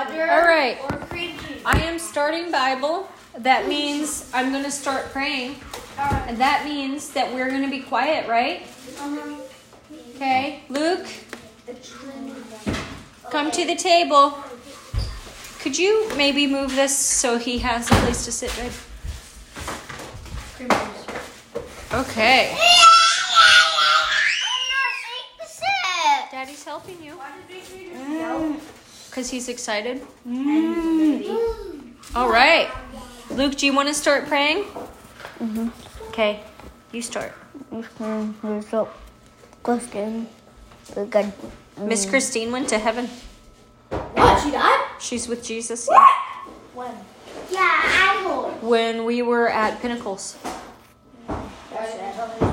All right. Or preaching. I am starting Bible. That means I'm going to start praying. Right. And that means that we're going to be quiet, right? Okay. Luke, come to the table. Could you maybe move this so he has a place to sit, babe? Okay. Daddy's helping you. Because he's excited. All right. Luke, do you want to start praying? Okay. You start. Miss Christine went to heaven. What? She died? She's with Jesus. What? When? Yeah, I hope. When we were at Pinnacles. That's way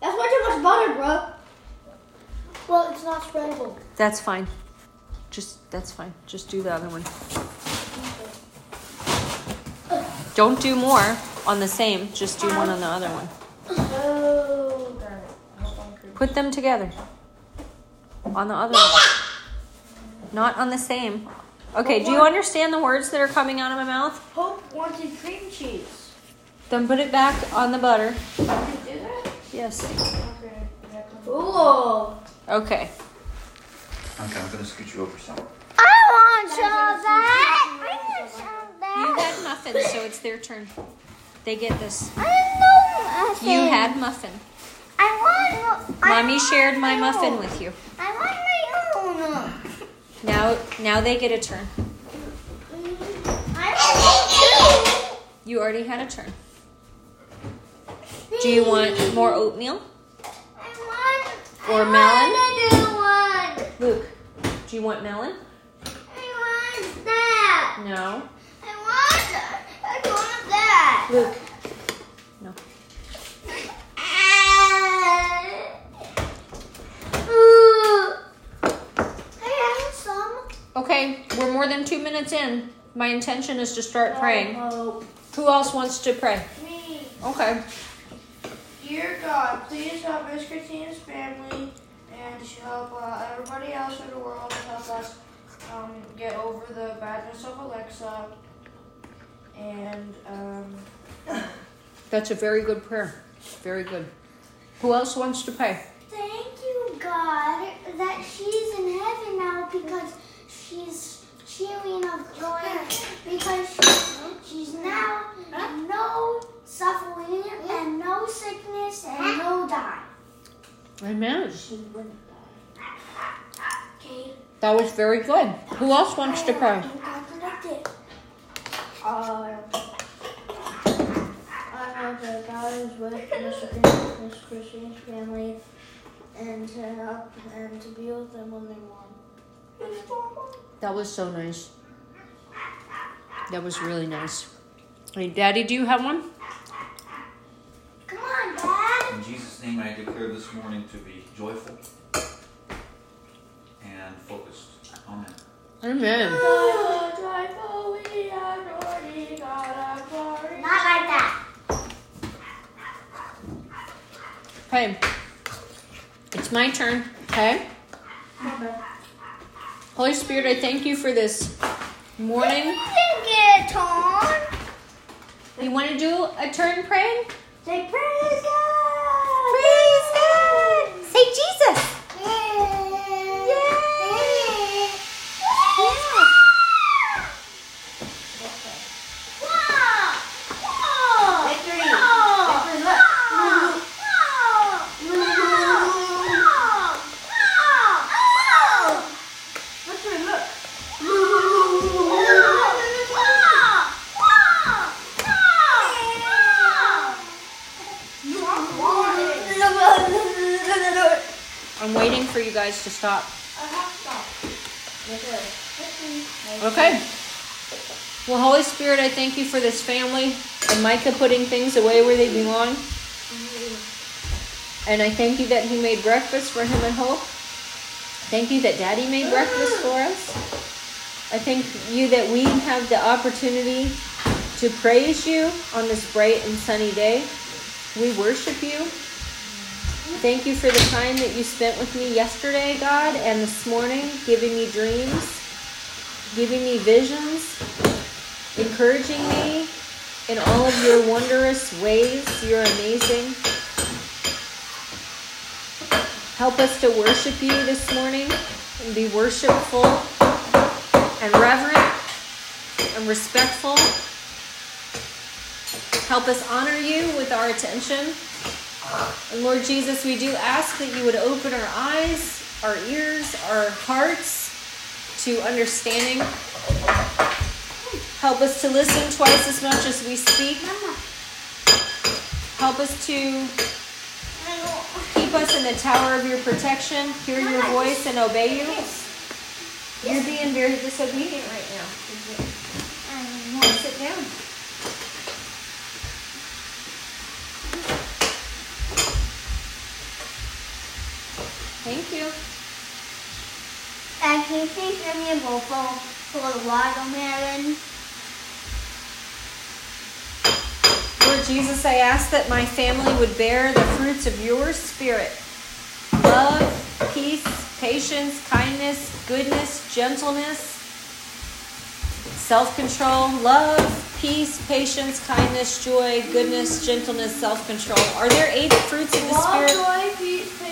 too much butter, bro. Well, it's not spreadable. That's fine. That's fine. Just do the other one. Don't do more on the same. Just do one on the other one. Put them together. On the other one. Not on the same. Okay, do you understand the words that are coming out of my mouth? Hope wanted cream cheese. Then put it back on the butter. I can do that? Yes. Okay. Ooh. Okay. Okay, I'm going to scoot you over some. I want some of that. You had muffins, so it's their turn. They get this. I didn't know muffin. You had muffin. Mommy shared my muffin with you. I want my own. Now they get a turn. I want two. You already had a turn. Do you want more oatmeal? Or melon? I want a new one. Luke, do you want melon? I want that. No. I want that. Luke. No. I have some. Okay, we're more than 2 minutes in. My intention is to start praying. Who else wants to pray? Me. Okay. Dear God, please help Miss Christina's family and help everybody else in the world, and help us get over the badness of Alexa. And that's a very good prayer. Very good. Who else wants to pray? Thank you, God, that she's in heaven now because she's cheering of joy because she's now no suffering and no sickness and no die. Amen. She wouldn't die. Okay. That was very good. Who else wants to pray? I know that God is with Miss Christine's family and to help and to be with them when they want. That was so nice. That was really nice. Hey, Daddy, do you have one? Come on, Dad. In Jesus' name, I declare this morning to be joyful and focused. Amen. Amen. Not like that. Hey, it's my turn, okay? Holy Spirit, I thank you for this morning. You can get a turn. You want to do a turn praying? Say praise God! Praise God! Say Jesus! Yeah! Yeah! I'm waiting for you guys to stop. I have stopped. Okay. Well, Holy Spirit, I thank you for this family and Micah putting things away where they belong. And I thank you that he made breakfast for him and Hope. Thank you that Daddy made breakfast for us. I thank you that we have the opportunity to praise you on this bright and sunny day. We worship you. Thank you for the time that you spent with me yesterday, God, and this morning, giving me dreams, giving me visions, encouraging me in all of your wondrous ways. You're amazing. Help us to worship you this morning and be worshipful and reverent and respectful. Help us honor you with our attention. And Lord Jesus, we do ask that you would open our eyes, our ears, our hearts to understanding. Help us to listen twice as much as we speak. Help us to keep us in the tower of your protection, hear your voice, and obey you. You're being very disobedient right now. Sit down. Thank you. And can you please give me a bowl full of watermelon? Lord Jesus, I ask that my family would bear the fruits of your Spirit. Love, peace, patience, kindness, goodness, gentleness, self-control. Love, peace, patience, kindness, joy, goodness, gentleness, self-control. Are there 8 fruits of the Spirit?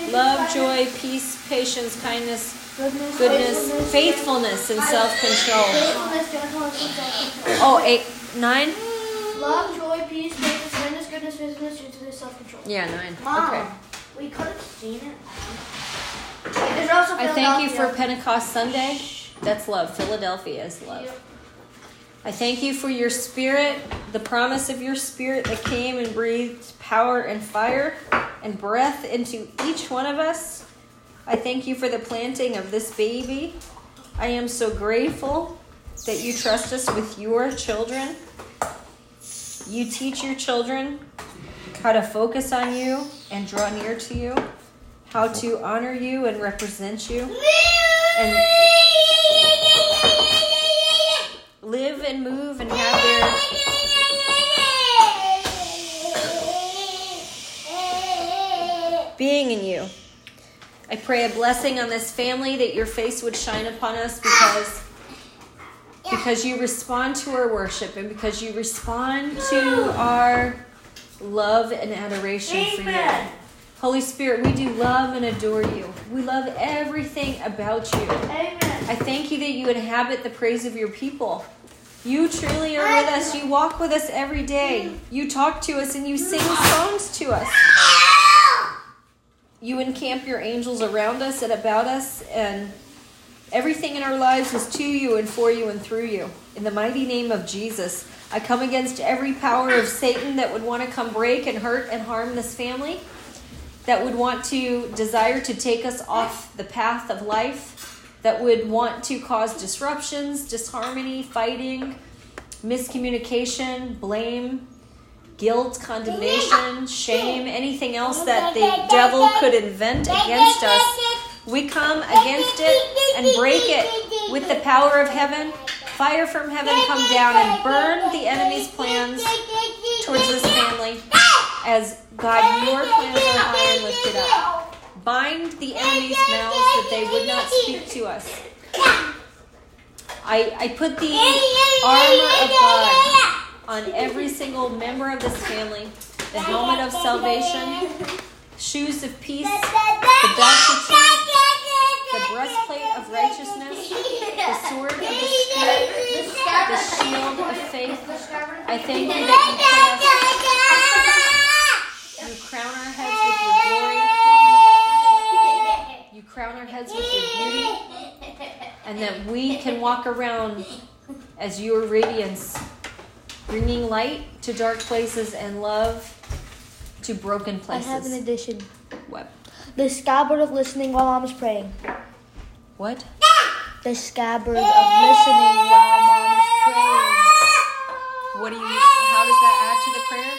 Love, joy, peace, patience, kindness, goodness, faithfulness, and self-control. 8, 9? Love, joy, peace, patience, kindness, goodness, faithfulness, self-control. Yeah, 9. Mom, okay. We could have seen it. There's also I thank you for Pentecost Sunday. That's love. Philadelphia is love. Yep. I thank you for your Spirit, the promise of your Spirit that came and breathed power and fire and breath into each one of us. I thank you for the planting of this baby. I am so grateful that you trust us with your children. You teach your children how to focus on you and draw near to you, how to honor you and represent you, and live and move and have their... being in you. I pray a blessing on this family, that your face would shine upon us because you respond to our worship and because you respond to our love and adoration for you. Holy Spirit, we do love and adore you. We love everything about you. Amen. I thank you that you inhabit the praise of your people. You truly are with us. You walk with us every day. You talk to us and you sing songs to us. You encamp your angels around us and about us, and everything in our lives is to you and for you and through you. In the mighty name of Jesus, I come against every power of Satan that would want to come break and hurt and harm this family, that would want to desire to take us off the path of life, that would want to cause disruptions, disharmony, fighting, miscommunication, blame, guilt, condemnation, shame, anything else that the devil could invent against us. We come against it and break it with the power of heaven. Fire from heaven come down and burn the enemy's plans towards this family, as God, your plans are high and lifted up. Bind the enemy's mouths that they would not speak to us. I put the armor of God on every single member of this family, the helmet of salvation, shoes of peace, the belt of truth, the breastplate of righteousness, the sword of the Spirit, the shield of faith. I thank you that you crown our heads with your glory, you crown our heads with your beauty, and that we can walk around as your radiance, bringing light to dark places and love to broken places. I have an addition. What? The scabbard of listening while Mom is praying. What? The scabbard of listening while Mom is praying. What do you? How does that add to the prayer?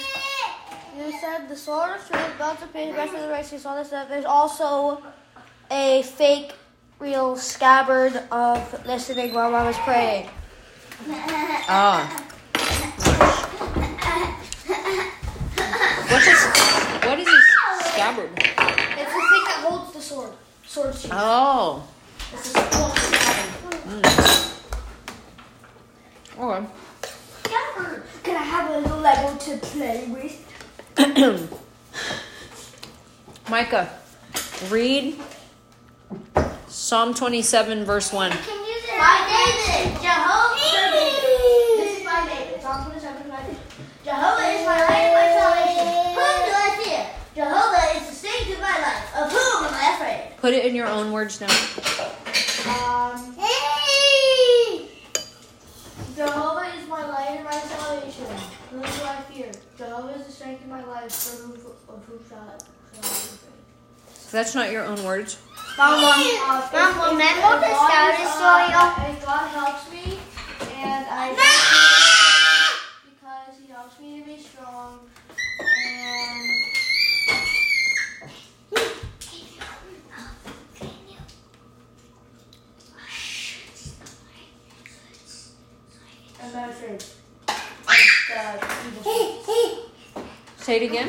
You said the sword of truth, belt of peace, breastplate of righteousness, all this stuff. There's also a fake, real scabbard of listening while Mom is praying. Ah. Oh. What is a scabbard? It's the thing that holds the sword. Sword sheath. Oh. It's a scabbard. Mm. Okay. Scabbard. Can I have a little Lego to play with? Micah, read Psalm 27, verse 1. By David, Jehovah. This is by David. Psalm 27 is by David. Jehovah is my light and my salvation. Whom do I fear? Jehovah is the strength of my life. Of whom am I afraid? Put it in your own words now. Jehovah is my light and my salvation. Whom do I fear? Jehovah is the strength of my life. Of whom shall I? That's not your own words. Mom, remember the Saudi story of God helps me, and I because He helps me to be strong. And I'm afraid. Say it again.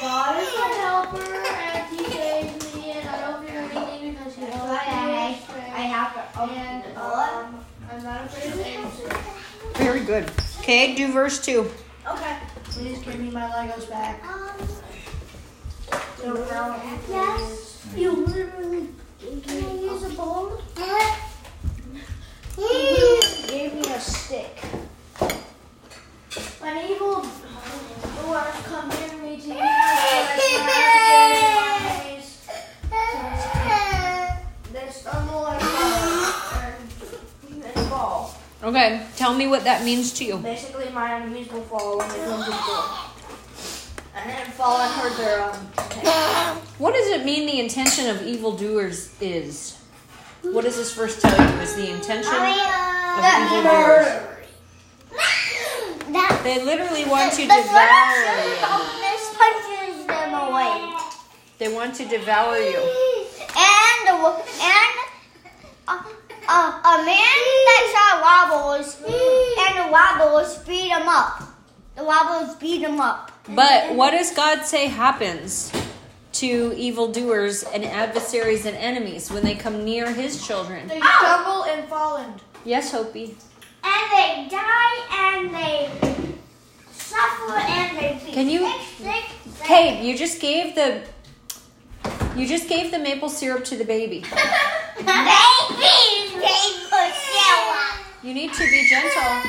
God is my helper, and He saves me, and I don't fear anything because He helps me. I have to. And I'm not afraid of anything. Very good. Okay, do verse 2. Okay. Please give me my Legos back. Yes. You literally can I use a bowl? You gave me a stick. An evil Lord come near me to eat. Okay, tell me what that means to you. Basically, my enemies will fall when they come to the door. And then fall and hurt their own. What does it mean the intention of evildoers is? What does this verse tell you is the intention of evildoers? They literally want to devour you. Them away. They want to devour you. A man that saw wobbles, and the wobbles beat him up. The wobbles beat him up. But what does God say happens to evildoers and adversaries and enemies when they come near His children? They stumble and fall. Yes, Hopi. And they die, and they suffer, and they be sick. Hey, you just gave the maple syrup to the baby. You need to be gentle.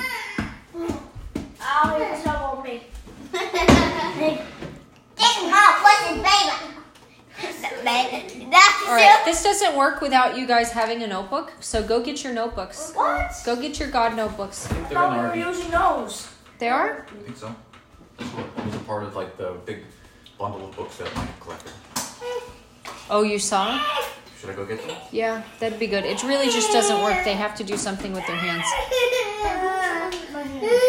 I'll eat some of me. All right, this doesn't work without you guys having a notebook, so go get your notebooks. What? Go get your God notebooks. I think they're in our using those. They are? I think so. That's what was a part of like the big bundle of books that Mike collected. Oh, you saw? Should I go get them? Yeah, that'd be good. It really just doesn't work. They have to do something with their hands. But I don't. I want this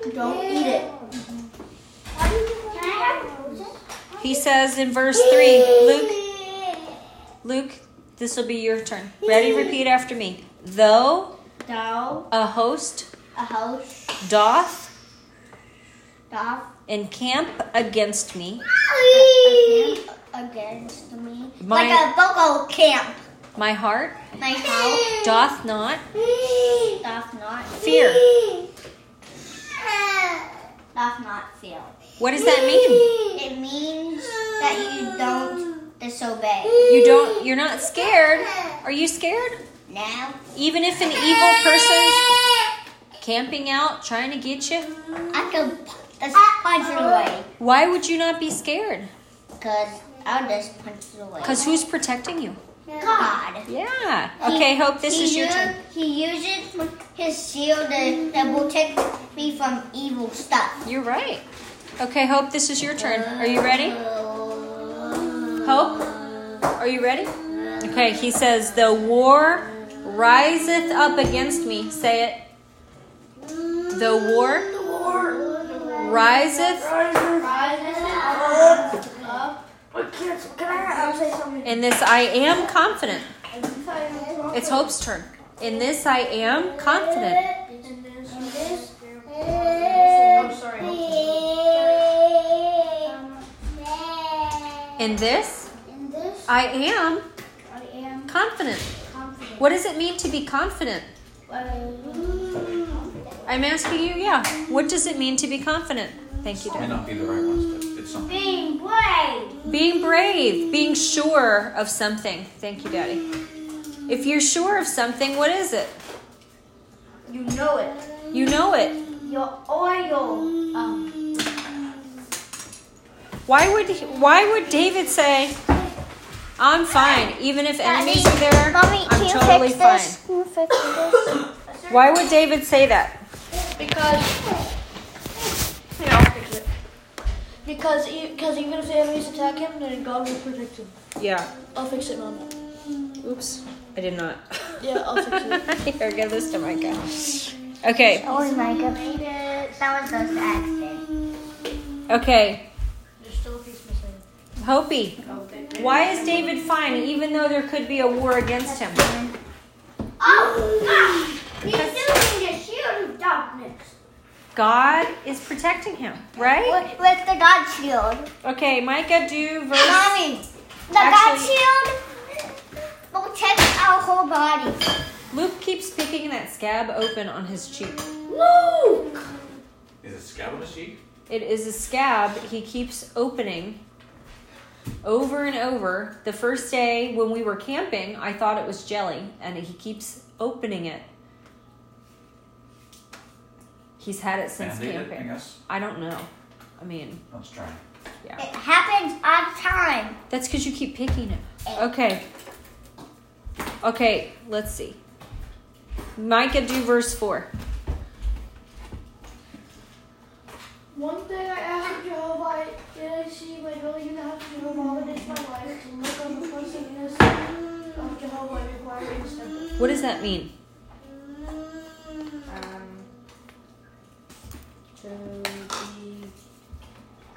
one. Don't eat it. Can I have? He says in verse 3, Luke, this will be your turn. Ready? Repeat after me. Though a host doth encamp against me. Like a vocal camp. My heart doth not fear. Doth not fear. What does that mean? It means that you don't disobey. You're not scared. Are you scared? Now. Even if an evil person's camping out, trying to get you? I could just punch it away. Why would you not be scared? Because I'll just punch it away. Because who's protecting you? God. Yeah. Okay, Hope, this is your turn. He uses His shield that will protect me from evil stuff. You're right. Okay, Hope, this is your turn. Are you ready? Hope, are you ready? Okay, he says, the war riseth up against me. Say it. The war riseth up Can I say something? In this, I am confident. It's Hope's turn. In this, I am confident. In this, I am confident. What does it mean to be confident? I'm asking you, what does it mean to be confident? Thank you, Dad. It may not be the right one, but it's something. Being brave. Being sure of something. Thank you, Daddy. If you're sure of something, what is it? You know it. Your oil. Why would David say, I'm fine, even if enemies are there, Mommy, I'm totally fine? Can you fix this? Why would David say that? Because even if the enemies attack him, then God will protect him. Yeah. I'll fix it, Mom. Oops, I did not. Yeah, I'll fix it. Here, give this to Micah. Okay. That was Micah. That was us accident. Okay. There's still a piece missing. Hopi, why is David fine even though there could be a war against him? Oh, God! He's doing the shield of darkness. God is protecting him, right? With the God shield. Okay, Micah, do verse... Mommy, God shield... protects our whole body. Luke keeps picking that scab open on his cheek. Luke! Is it a scab on his cheek? It is a scab he keeps opening over and over. The first day when we were camping, I thought it was jelly, and he keeps opening it. He's had it since camping. I don't know. I mean... Let's try. Yeah. It happens all the time. That's because you keep picking it. Okay, let's see. Micah, do verse 4. One thing I asked of Jehovah, did I see my dwelling in the house of Jehovah, and it's my life, to look on the blessedness of Jehovah and inquire in his temple. What does that mean?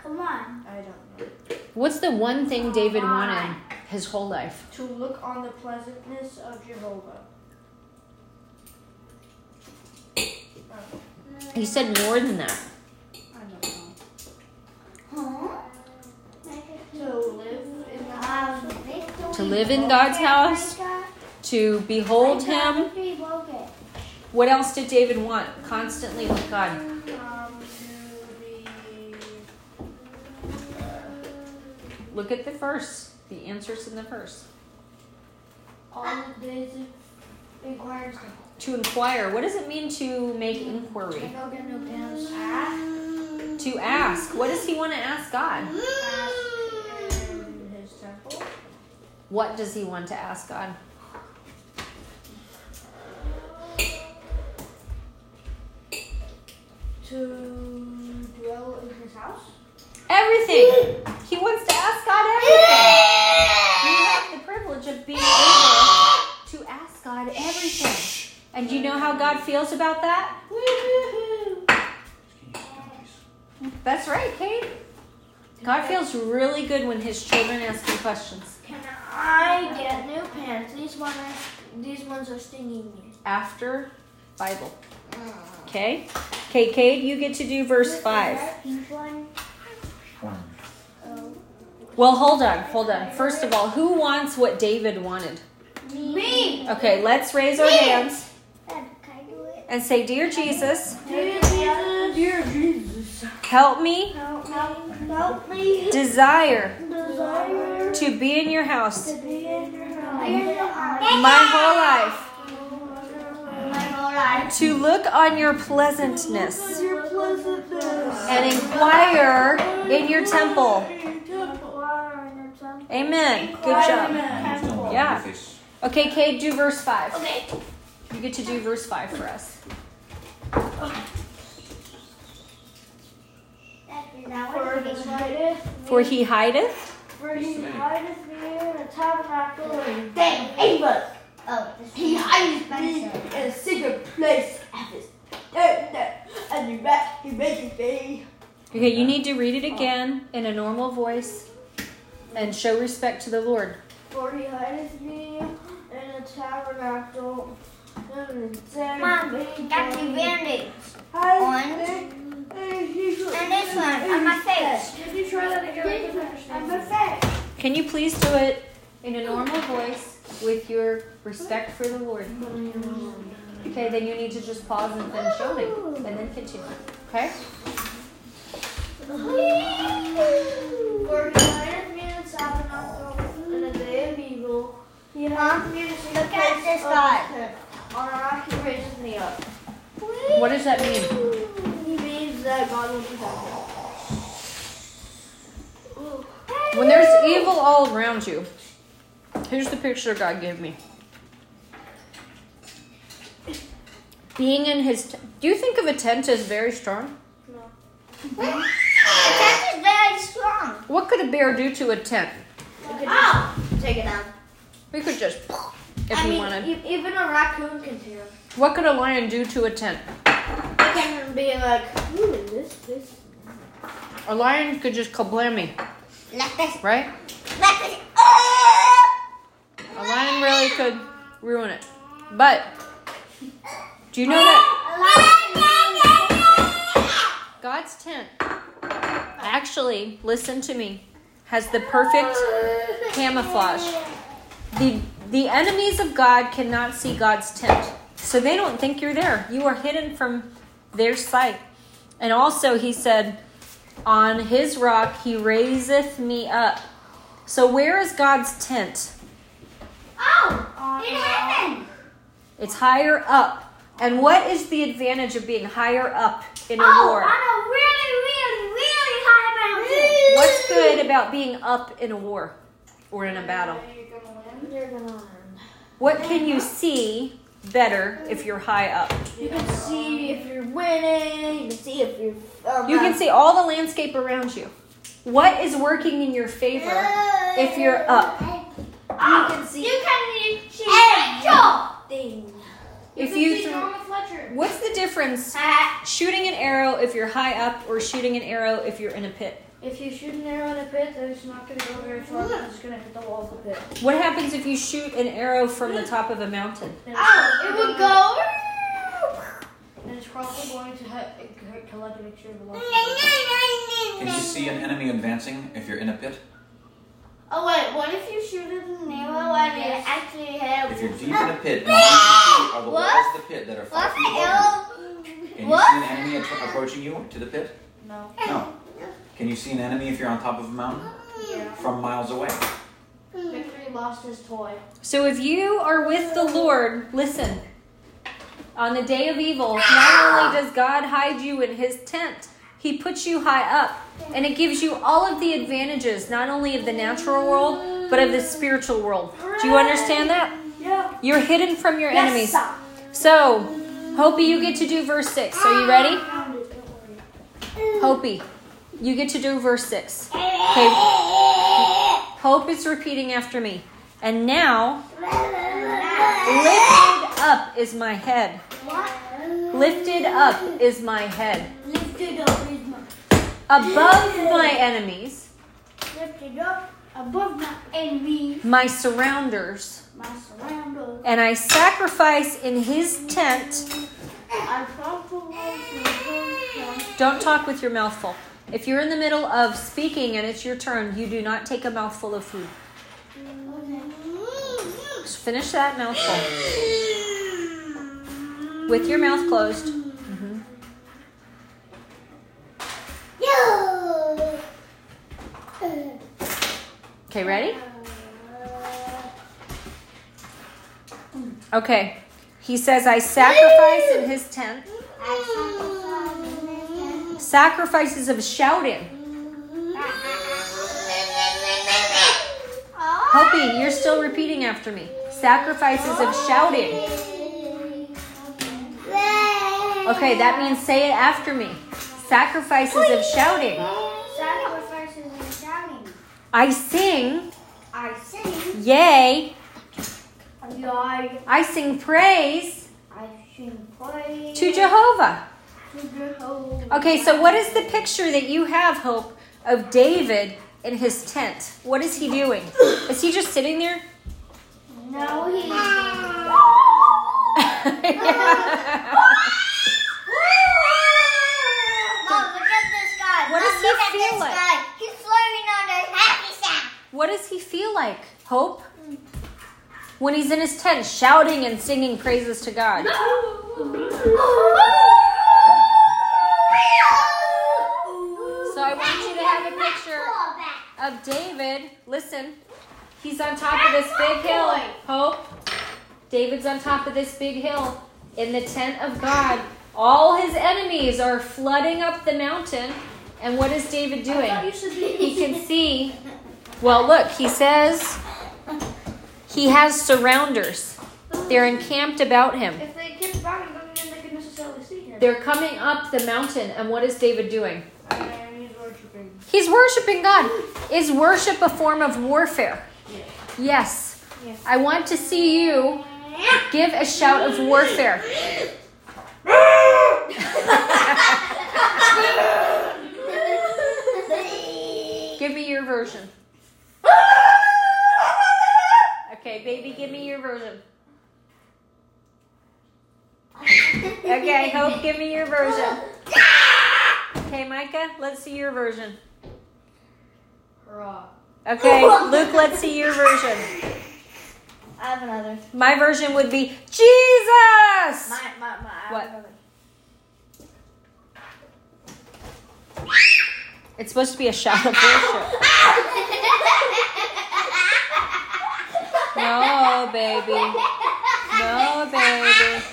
Come on. I don't know. What's the one thing David wanted his whole life? To look on the pleasantness of Jehovah. He said more than that. I don't know. To live in God's house. To behold Him. What else did David want constantly with God? Look at the verse. The answers in the verse. All the days of inquiring. To inquire. What does it mean to make inquiry? I don't get no pants. Ask. To ask. What does he want to ask God? Ask in his temple. What does he want to ask God? To dwell in his house. Everything. He wants to ask God everything. Of being able to ask God everything. And do you know how God feels about that? Woo-hoo-hoo. That's right, Kate. God feels really good when his children ask him questions. Can I get new pants? These ones are stinging me. After Bible. Okay? Okay, Kate, you get to do verse 5. Well, hold on. First of all, who wants what David wanted? Me. Okay, let's raise our hands and say, Dear Jesus, help me desire to be in your house my whole life, to look on your pleasantness and inquire in your temple. Amen. Good job. Amen. Yeah. Okay, Kate, do verse 5. Okay. You get to do verse 5 for us. For he hideth me in a tabernacle and David. He hideth me in a secret place of his and he maketh me. Okay, you need to read it again in a normal voice. and show respect to the Lord. For he hideth me in a tabernacle. Mom, that's the bandage. Orange. And this one, on my face. Did you try that again? On my face. Can you please do it in a normal voice with your respect for the Lord? Okay, then you need to just pause and then show it, and then continue. Okay? For he hideth me in a tabernacle in a day of evil. He hath me in the place of his on a rock he raises me up. What does that mean? He means that God will protect me. When there's evil all around you, here's the picture God gave me. Being in his tent. Do you think of a tent as very strong? No. A tent is very strong. What could a bear do to a tent? Take it down. We could just... If we wanted. Even a raccoon can do it. What could a lion do to a tent? It can be like, ooh, this. A lion could just kablam me. Like this. Right? Like this. Oh! A lion really could ruin it. But, do you know that God's tent actually, listen to me, has the perfect camouflage. The enemies of God cannot see God's tent. So they don't think you're there. You are hidden from their sight. And also he said, on his rock he raiseth me up. So where is God's tent? Oh, in heaven. It's higher up. And what is the advantage of being higher up in a war? On a really, really, really high mountain. What's good about being up in a war or in a battle? What can you see better if you're high up? You can see if you're winning. You can see if you're... you can see all the landscape around you. What is working in your favor if you're up? You can see... You can see... Everything. If you what's the difference shooting an arrow if you're high up or shooting an arrow if you're in a pit? If you shoot an arrow in a pit, then it's not going to go very far. It's going to hit the wall of the pit. What happens if you shoot an arrow from the top of a mountain? It would go... And it's probably going to collect a picture of the wall. Can you see an enemy advancing if you're in a pit? Oh, wait. What if you shoot an arrow and it actually hits... If you're deep in a pit, are the walls of the pit that are far from the wall? Can you see an enemy approaching you to the pit? No. Can you see an enemy if you're on top of a mountain? Yeah. From miles away. Victory lost his toy. So if you are with the Lord, listen. On the day of evil, not only does God hide you in his tent, he puts you high up. And it gives you all of the advantages, not only of the natural world, but of the spiritual world. Do you understand that? Yeah. You're hidden from your enemies. So, Hopi, you get to do verse 6. Are you ready? Hopi. You get to do verse 6. Okay. Hope is repeating after me. And now, lifted up is my head. What? Lifted up is my head. Lifted up is my head. Above my enemies. Lifted up above my enemies. My surrounders. My surrounders. And I sacrifice in his tent. I sacrifice. Don't talk with your mouth full. If you're in the middle of speaking and it's your turn, you do not take a mouthful of food. Just finish that mouthful. With your mouth closed. Mm-hmm. Okay, ready? Okay. He says, I sacrifice in his tent. Sacrifices of shouting. Hopi, you're still repeating after me. Sacrifices of shouting. Okay, that means say it after me. Sacrifices of shouting. Sacrifices of shouting. I sing. I sing. Yay. I sing praise. I sing praise. To Jehovah. Okay, so what is the picture that you have, Hope, of David in his tent. What is he doing? Is he just sitting there? No, he's being Mom, look at this guy. What does he feel like? Guy. He's floating on a happy sack. What does he feel like, Hope? When he's in his tent shouting and singing praises to God. So I want you to have a picture of David. Listen, he's on top of this big hill. Hope, David's on top of this big hill in the tent of God. All his enemies are flooding up the mountain. And what is David doing? He can see. Well, look, he says... He has surrounders. They're encamped about him. If they get back, then they can necessarily see him. They're coming up the mountain, and what is David doing? He's worshiping. He's worshiping God. Is worship a form of warfare? Yes. Yes. I want to see you give a shout of warfare. Give me your version. Okay, baby, give me your version. Okay, Hope, give me your version. Okay, Micah, let's see your version. Hurrah. Okay, Luke, let's see your version. I have another. My version would be Jesus! My what? It's supposed to be a shout of worship. No, baby. No, baby.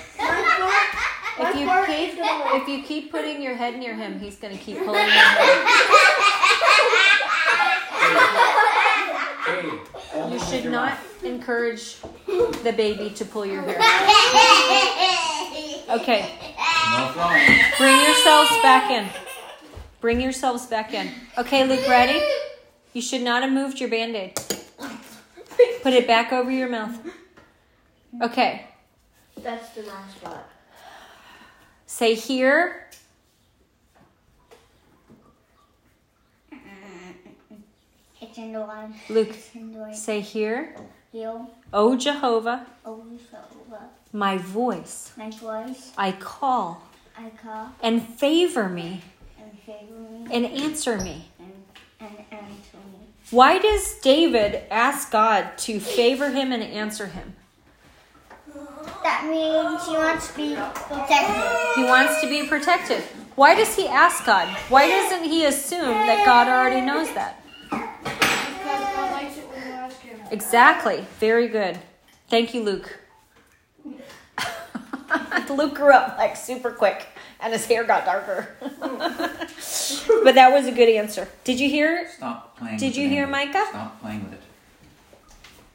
If you keep putting your head near him, he's going to keep pulling your head. You should not encourage the baby to pull your hair. Okay. Bring yourselves back in. Bring yourselves back in. Okay, Luke, ready? You should not have moved your Band-Aid. Put it back over your mouth. Okay. That's the wrong spot. Say here. It's in the line. Luke, say here. Here. O Jehovah. O Jehovah. My voice. My voice. I call. I call. And favor me. And favor me. And answer me. And answer me. Why does David ask God to favor him and answer him? That means he wants to be protected. He wants to be protected. Why does he ask God? Why doesn't he assume that God already knows that? Because God likes it when you ask him. Exactly. Very good. Thank you, Luke. Luke grew up like super quick, and his hair got darker. But that was a good answer. Did you hear? Stop playing. Did you hear Micah? Stop playing with it.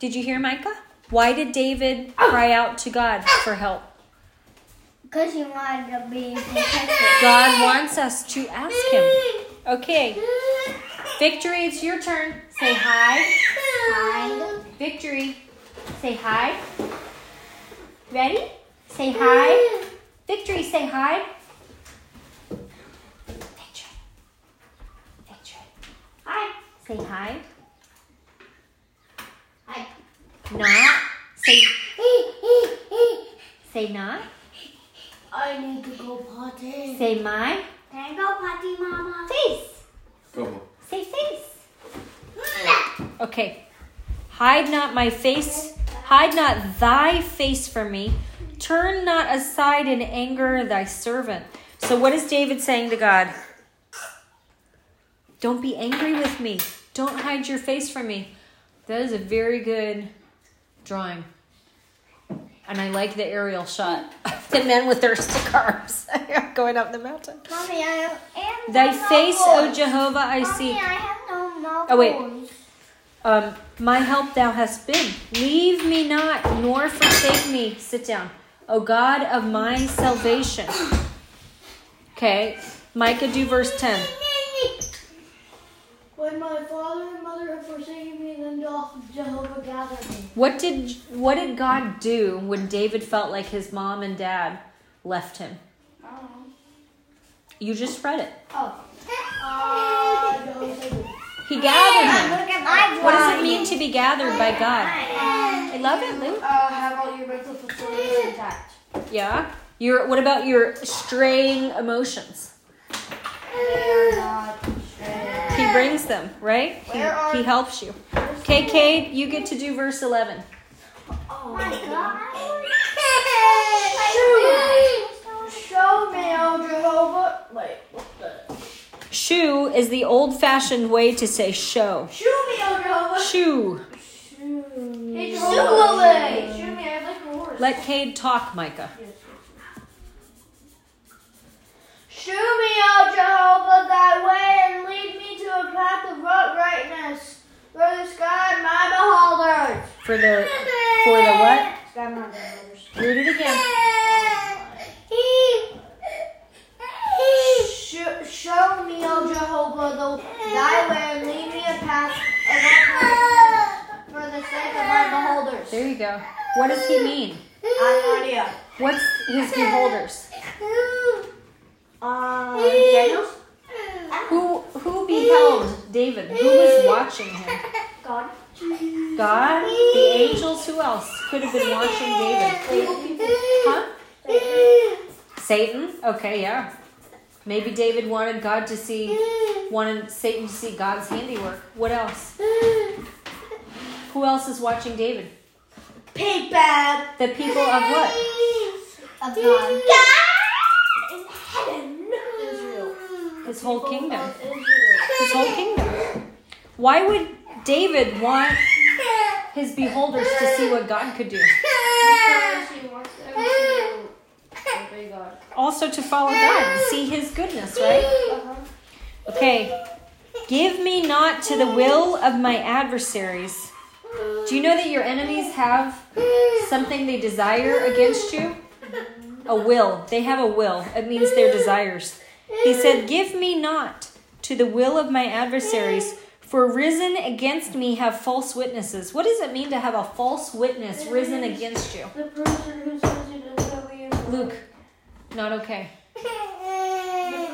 Did you hear Micah? Why did David cry out to God for help? Because he wanted to be protected. God wants us to ask him. Okay. Victory, it's your turn. Say hi. Hi. Victory, say hi. Ready? Say hi. Victory, say hi. Victory. Victory. Hi. Say hi. Hi. Not. Say. Say not. I need to go potty. Say my. Can I go potty, Mama? Face. Go. Say face. Okay. Hide not my face. Hide not thy face from me. Turn not aside in anger thy servant. So what is David saying to God? Don't be angry with me. Don't hide your face from me. That is a very good drawing. And I like the aerial shot of the men with their stick arms going up the mountain. Mommy, I am thy face, O Jehovah, I seek. Mommy, I have no novels. Oh, wait. My help thou hast been. Leave me not, nor forsake me. Sit down. O God of my salvation. Okay. Micah, do verse 10. When my father and mother have forsaken me, then doth Jehovah gather me. What did God do when David felt like his mom and dad left him? I don't know. You just read it. Oh. He gathered him. What does it mean to be gathered by God? I love it, Luke. How about your mental facilities intact? Yeah. What about your straying emotions? He brings them, right? He helps you. Okay, Cade, you get to do verse 11. Oh my God. Show me, O Jehovah. Wait, what's that? Shoe is the old-fashioned way to say show. Shoe me, O Jehovah. Shoe. Shoe. Hey, Jehovah. Shoe me, I'd like a horse. Let Cade talk, Micah. Yes. Shoe me, O Jehovah, thy way, and lead me to a path of uprightness for the sky, my beholders. For the what? Sky, my beholders. Read it again. Show me, O Jehovah, thy way, and lead me a path of uprightness for the sake of my beholders. There you go. What does he mean? I have no idea. What's his beholders? Daniel? Who beheld David? Who was watching him? God. God? The angels? Who else could have been watching David? Evil people. Huh? Satan? Okay, yeah. Maybe David wanted Satan to see God's handiwork. What else? Who else is watching David? People. The people of what? Of God. His whole kingdom. His whole kingdom. Why would David want his beholders to see what God could do? Also to follow God and see his goodness, right? Okay. Give me not to the will of my adversaries. Do you know that your enemies have something they desire against you? A will. They have a will. It means their desires. He said, give me not to the will of my adversaries, for risen against me have false witnesses. What does it mean to have a false witness risen against you? The person who says he does what we are. Luke, not okay. The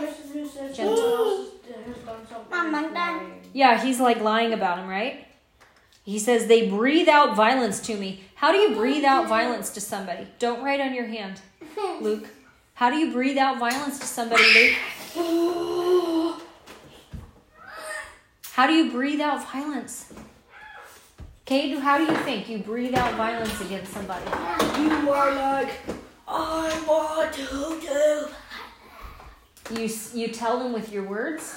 person who says gentle. Yeah, he's like lying about him, right? He says, they breathe out violence to me. How do you breathe out violence to somebody? Don't write on your hand, Luke. How do you breathe out violence to somebody, Luke? How do you breathe out violence? Cade, how do you think you breathe out violence against somebody? You are like, I want to do. You tell them with your words,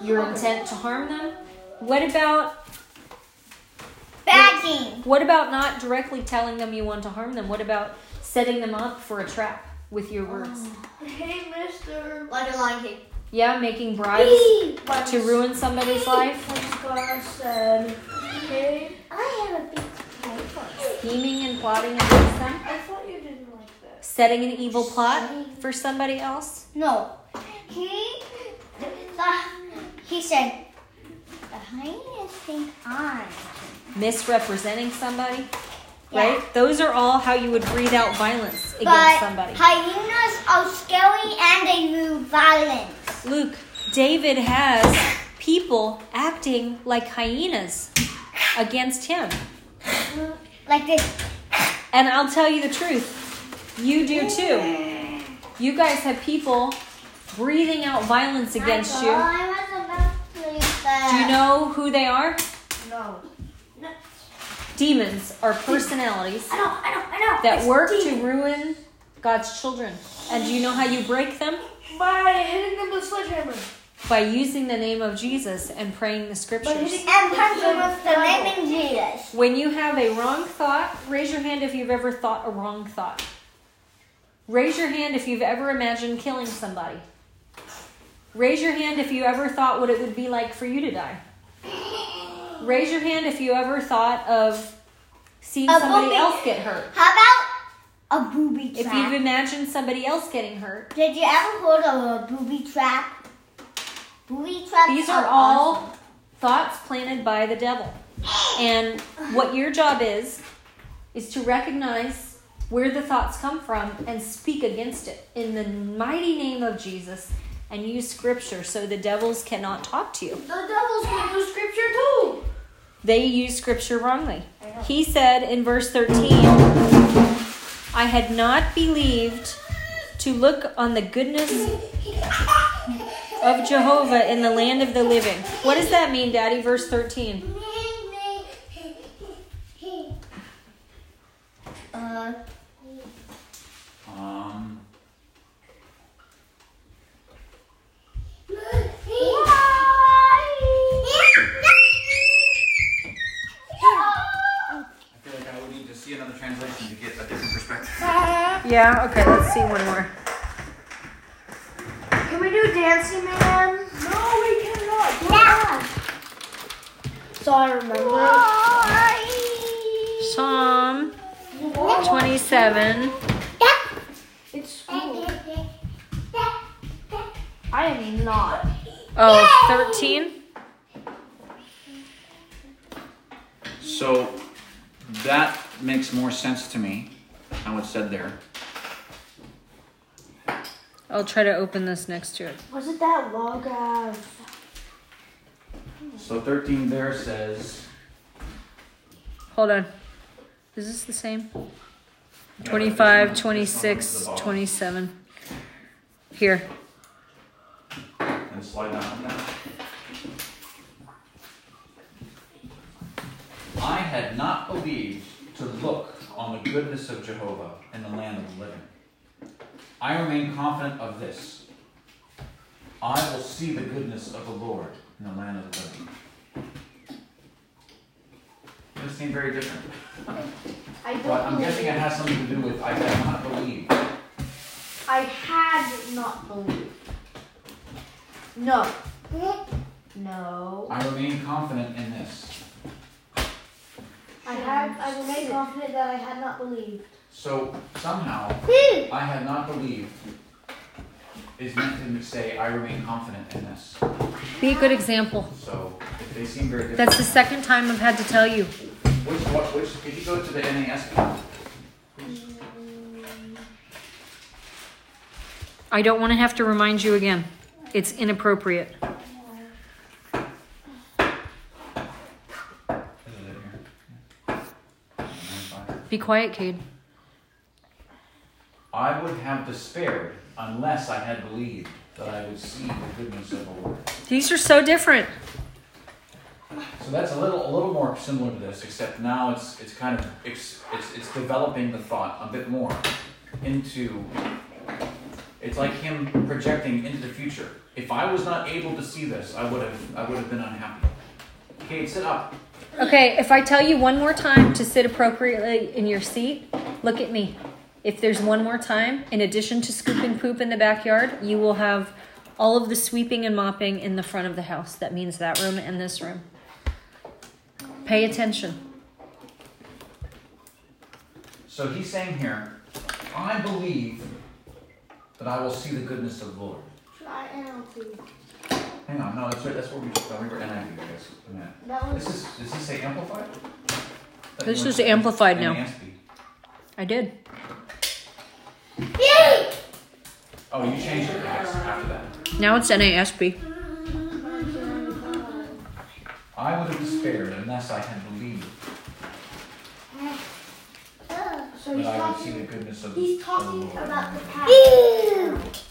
your intent to harm them. What about backing? What about not directly telling them you want to harm them? What about setting them up for a trap? With your words. Hey, mister. Like a Lion King. Yeah, making bribes to ruin somebody's life. God said, hey, I have a big plan. Scheming and plotting against them. I thought you didn't like that. Setting an evil plot for somebody else. No. He said, the highest thing on. Misrepresenting somebody. Right? Yeah. Those are all how you would breathe out violence against somebody. Hyenas are scary and they move violence. Luke, David has people acting like hyenas against him. Like this. And I'll tell you the truth. You do too. You guys have people breathing out violence against you. I was about to say that. Do you know who they are? No. Demons are personalities that it's work to ruin God's children. And do you know how you break them? By hitting them with a sledgehammer. By using the name of Jesus and praying the scriptures. And punching with the name of Jesus. When you have a wrong thought, raise your hand if you've ever thought a wrong thought. Raise your hand if you've ever imagined killing somebody. Raise your hand if you ever thought what it would be like for you to die. Raise your hand if you ever thought of seeing somebody else get hurt. How about a booby trap? If you've imagined somebody else getting hurt. Did you ever heard of a booby trap? Booby traps. These are all thoughts planted by the devil. And what your job is to recognize where the thoughts come from and speak against it. In the mighty name of Jesus, and use scripture so the devils cannot talk to you. The devils can use scripture too. They use scripture wrongly. He said in verse 13, I had not believed to look on the goodness of Jehovah in the land of the living. What does that mean, Daddy? Verse 13. Another translation to get a different perspective. Yeah, okay, let's see one more. Can we do Dancing Man? No, we cannot. Yeah. So I remember. Why? Psalm 27. It's school. I am not. Oh, 13? So that makes more sense to me, how it's said there. I'll try to open this next to it. Was it that long of... So 13 there says... Hold on. Is this the same? 25, 26, 27. Here. And slide down now. I had not believed to look on the goodness of Jehovah in the land of the living. I remain confident of this. I will see the goodness of the Lord in the land of the living. It doesn't seem very different. But I'm guessing it has something to do with I had not believed. I had not believed. No. I remain confident in this. I remain confident that I had not believed. So, somehow, I had not believed is meant to say, I remain confident in this. Be a good example. So, they seem very different. That's the second time I've had to tell you. Which could you go to the NASB? I don't want to have to remind you again. It's inappropriate. Be quiet, Cade. I would have despaired unless I had believed that I would see the goodness of the Lord. These are so different. So that's a little more similar to this, except now it's kind of it's developing the thought a bit more into. It's like him projecting into the future. If I was not able to see this, I would have been unhappy. Cade, sit up. Okay, if I tell you one more time to sit appropriately in your seat, look at me. If there's one more time, in addition to scooping poop in the backyard, you will have all of the sweeping and mopping in the front of the house. That means that room and this room. Pay attention. So he's saying here, I believe that I will see the goodness of the Lord. Try NLT. Hang on, no, that's where we just got. We were NIV, guys. Does this say amplified? This is amplified now. NASB. I did. Oh, you changed it after that. Now it's NASB. I would have despaired unless I had believed that I would see the goodness of the Lord. He's talking about the past.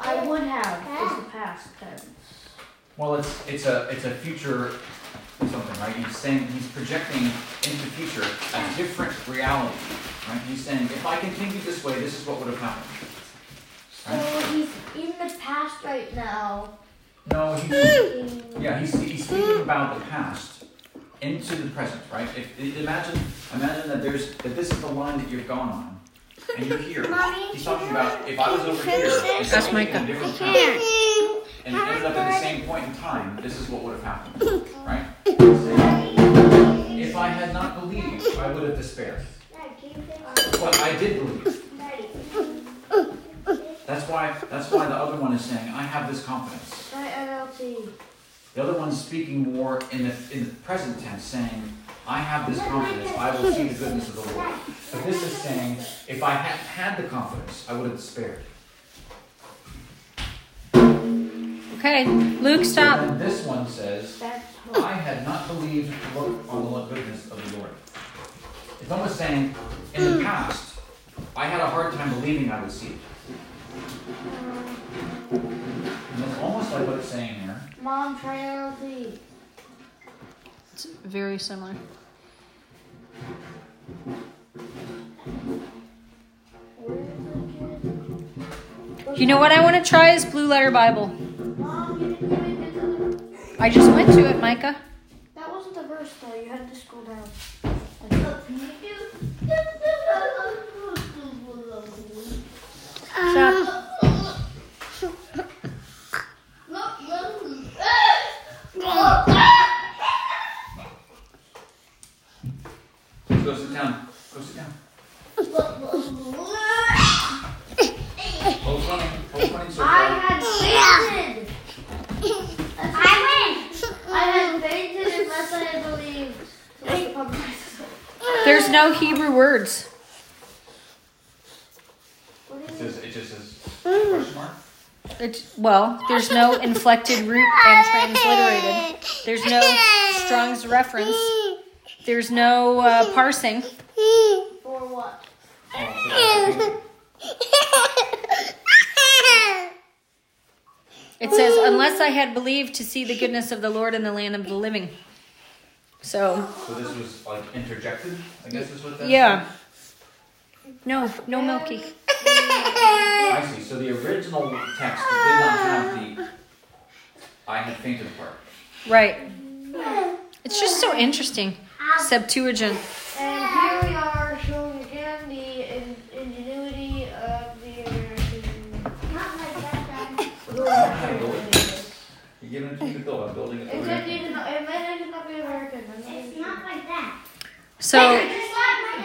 I would have is the past tense. Well, it's a future something, right? He's saying he's projecting into the future a different reality, right? He's saying if I continued this way, this is what would have happened. Right? So he's in the past right now. No, he's speaking about the past into the present, right? If imagine that this is the line that you've gone on. And you're here. Mommy, he's talking about if I was over here, that's my different time, and it ended up at the same point in time, this is what would have happened, right? So, if I had not believed, I would have despaired. But I did believe. That's why the other one is saying, I have this confidence. The other one's speaking more in the present tense, saying, I have this confidence, I will see the goodness of the Lord. But this is saying, if I had the confidence, I would have despaired. Okay, Luke, stop. And this one says, I had not believed to look on the goodness of the Lord. It's almost saying, in the past, I had a hard time believing I would see it. And that's almost like what it's saying there. Mom, try NLT. It's very similar. You know what I want to try is Blue Letter Bible. I just went to it, Micah. That wasn't the verse, though. You had to scroll down. Stop. Go sit down. Go sit down. I had fainted unless I had believed. So there's no Hebrew words. It just says question mark. Well, there's no inflected root and transliterated. There's no Strong's reference. There's no parsing. For what? It says, unless I had believed to see the goodness of the Lord in the land of the living. So this was like interjected, I guess is what that said? No Milky. I see. So the original text did not have the I had fainted part. Right. It's just so interesting. Septuagint. And here we are showing again the ingenuity of the American. You're giving it to the bill. I'm building it. It might not be American. It's not like that. So. That's not how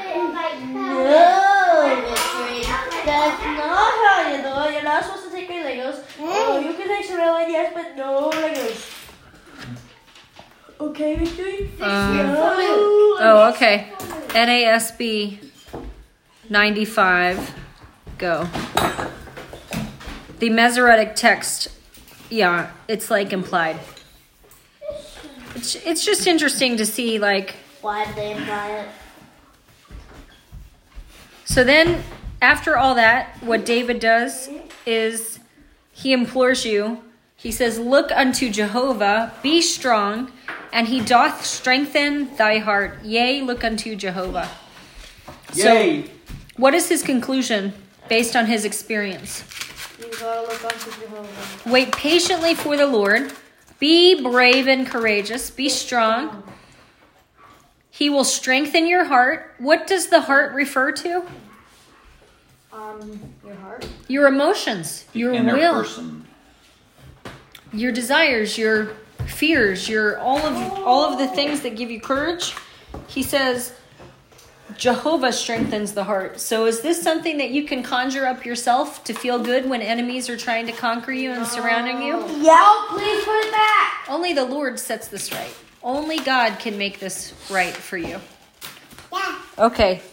you know. You're not supposed to take your Legos. Oh, you can take some Legos, yes, but no Legos. Okay, we're doing this. Okay. NASB 95. Go. The Masoretic text. Yeah, it's like implied. It's just interesting to see like. Why did they imply it? So then. After all that, what David does is he implores you. He says, look unto Jehovah, be strong, and he doth strengthen thy heart. Yea, look unto Jehovah. Yay. So what is his conclusion based on his experience? You gotta look unto Jehovah. Wait patiently for the Lord. Be brave and courageous. Be strong. He will strengthen your heart. What does the heart refer to? Your heart, your emotions, your will, person. Your desires, your fears, your all of the things that give you courage. He says, Jehovah strengthens the heart. So is this something that you can conjure up yourself to feel good when enemies are trying to conquer you and surrounding you? Yeah, please put it back. Only the Lord sets this right. Only God can make this right for you. Yeah. Okay.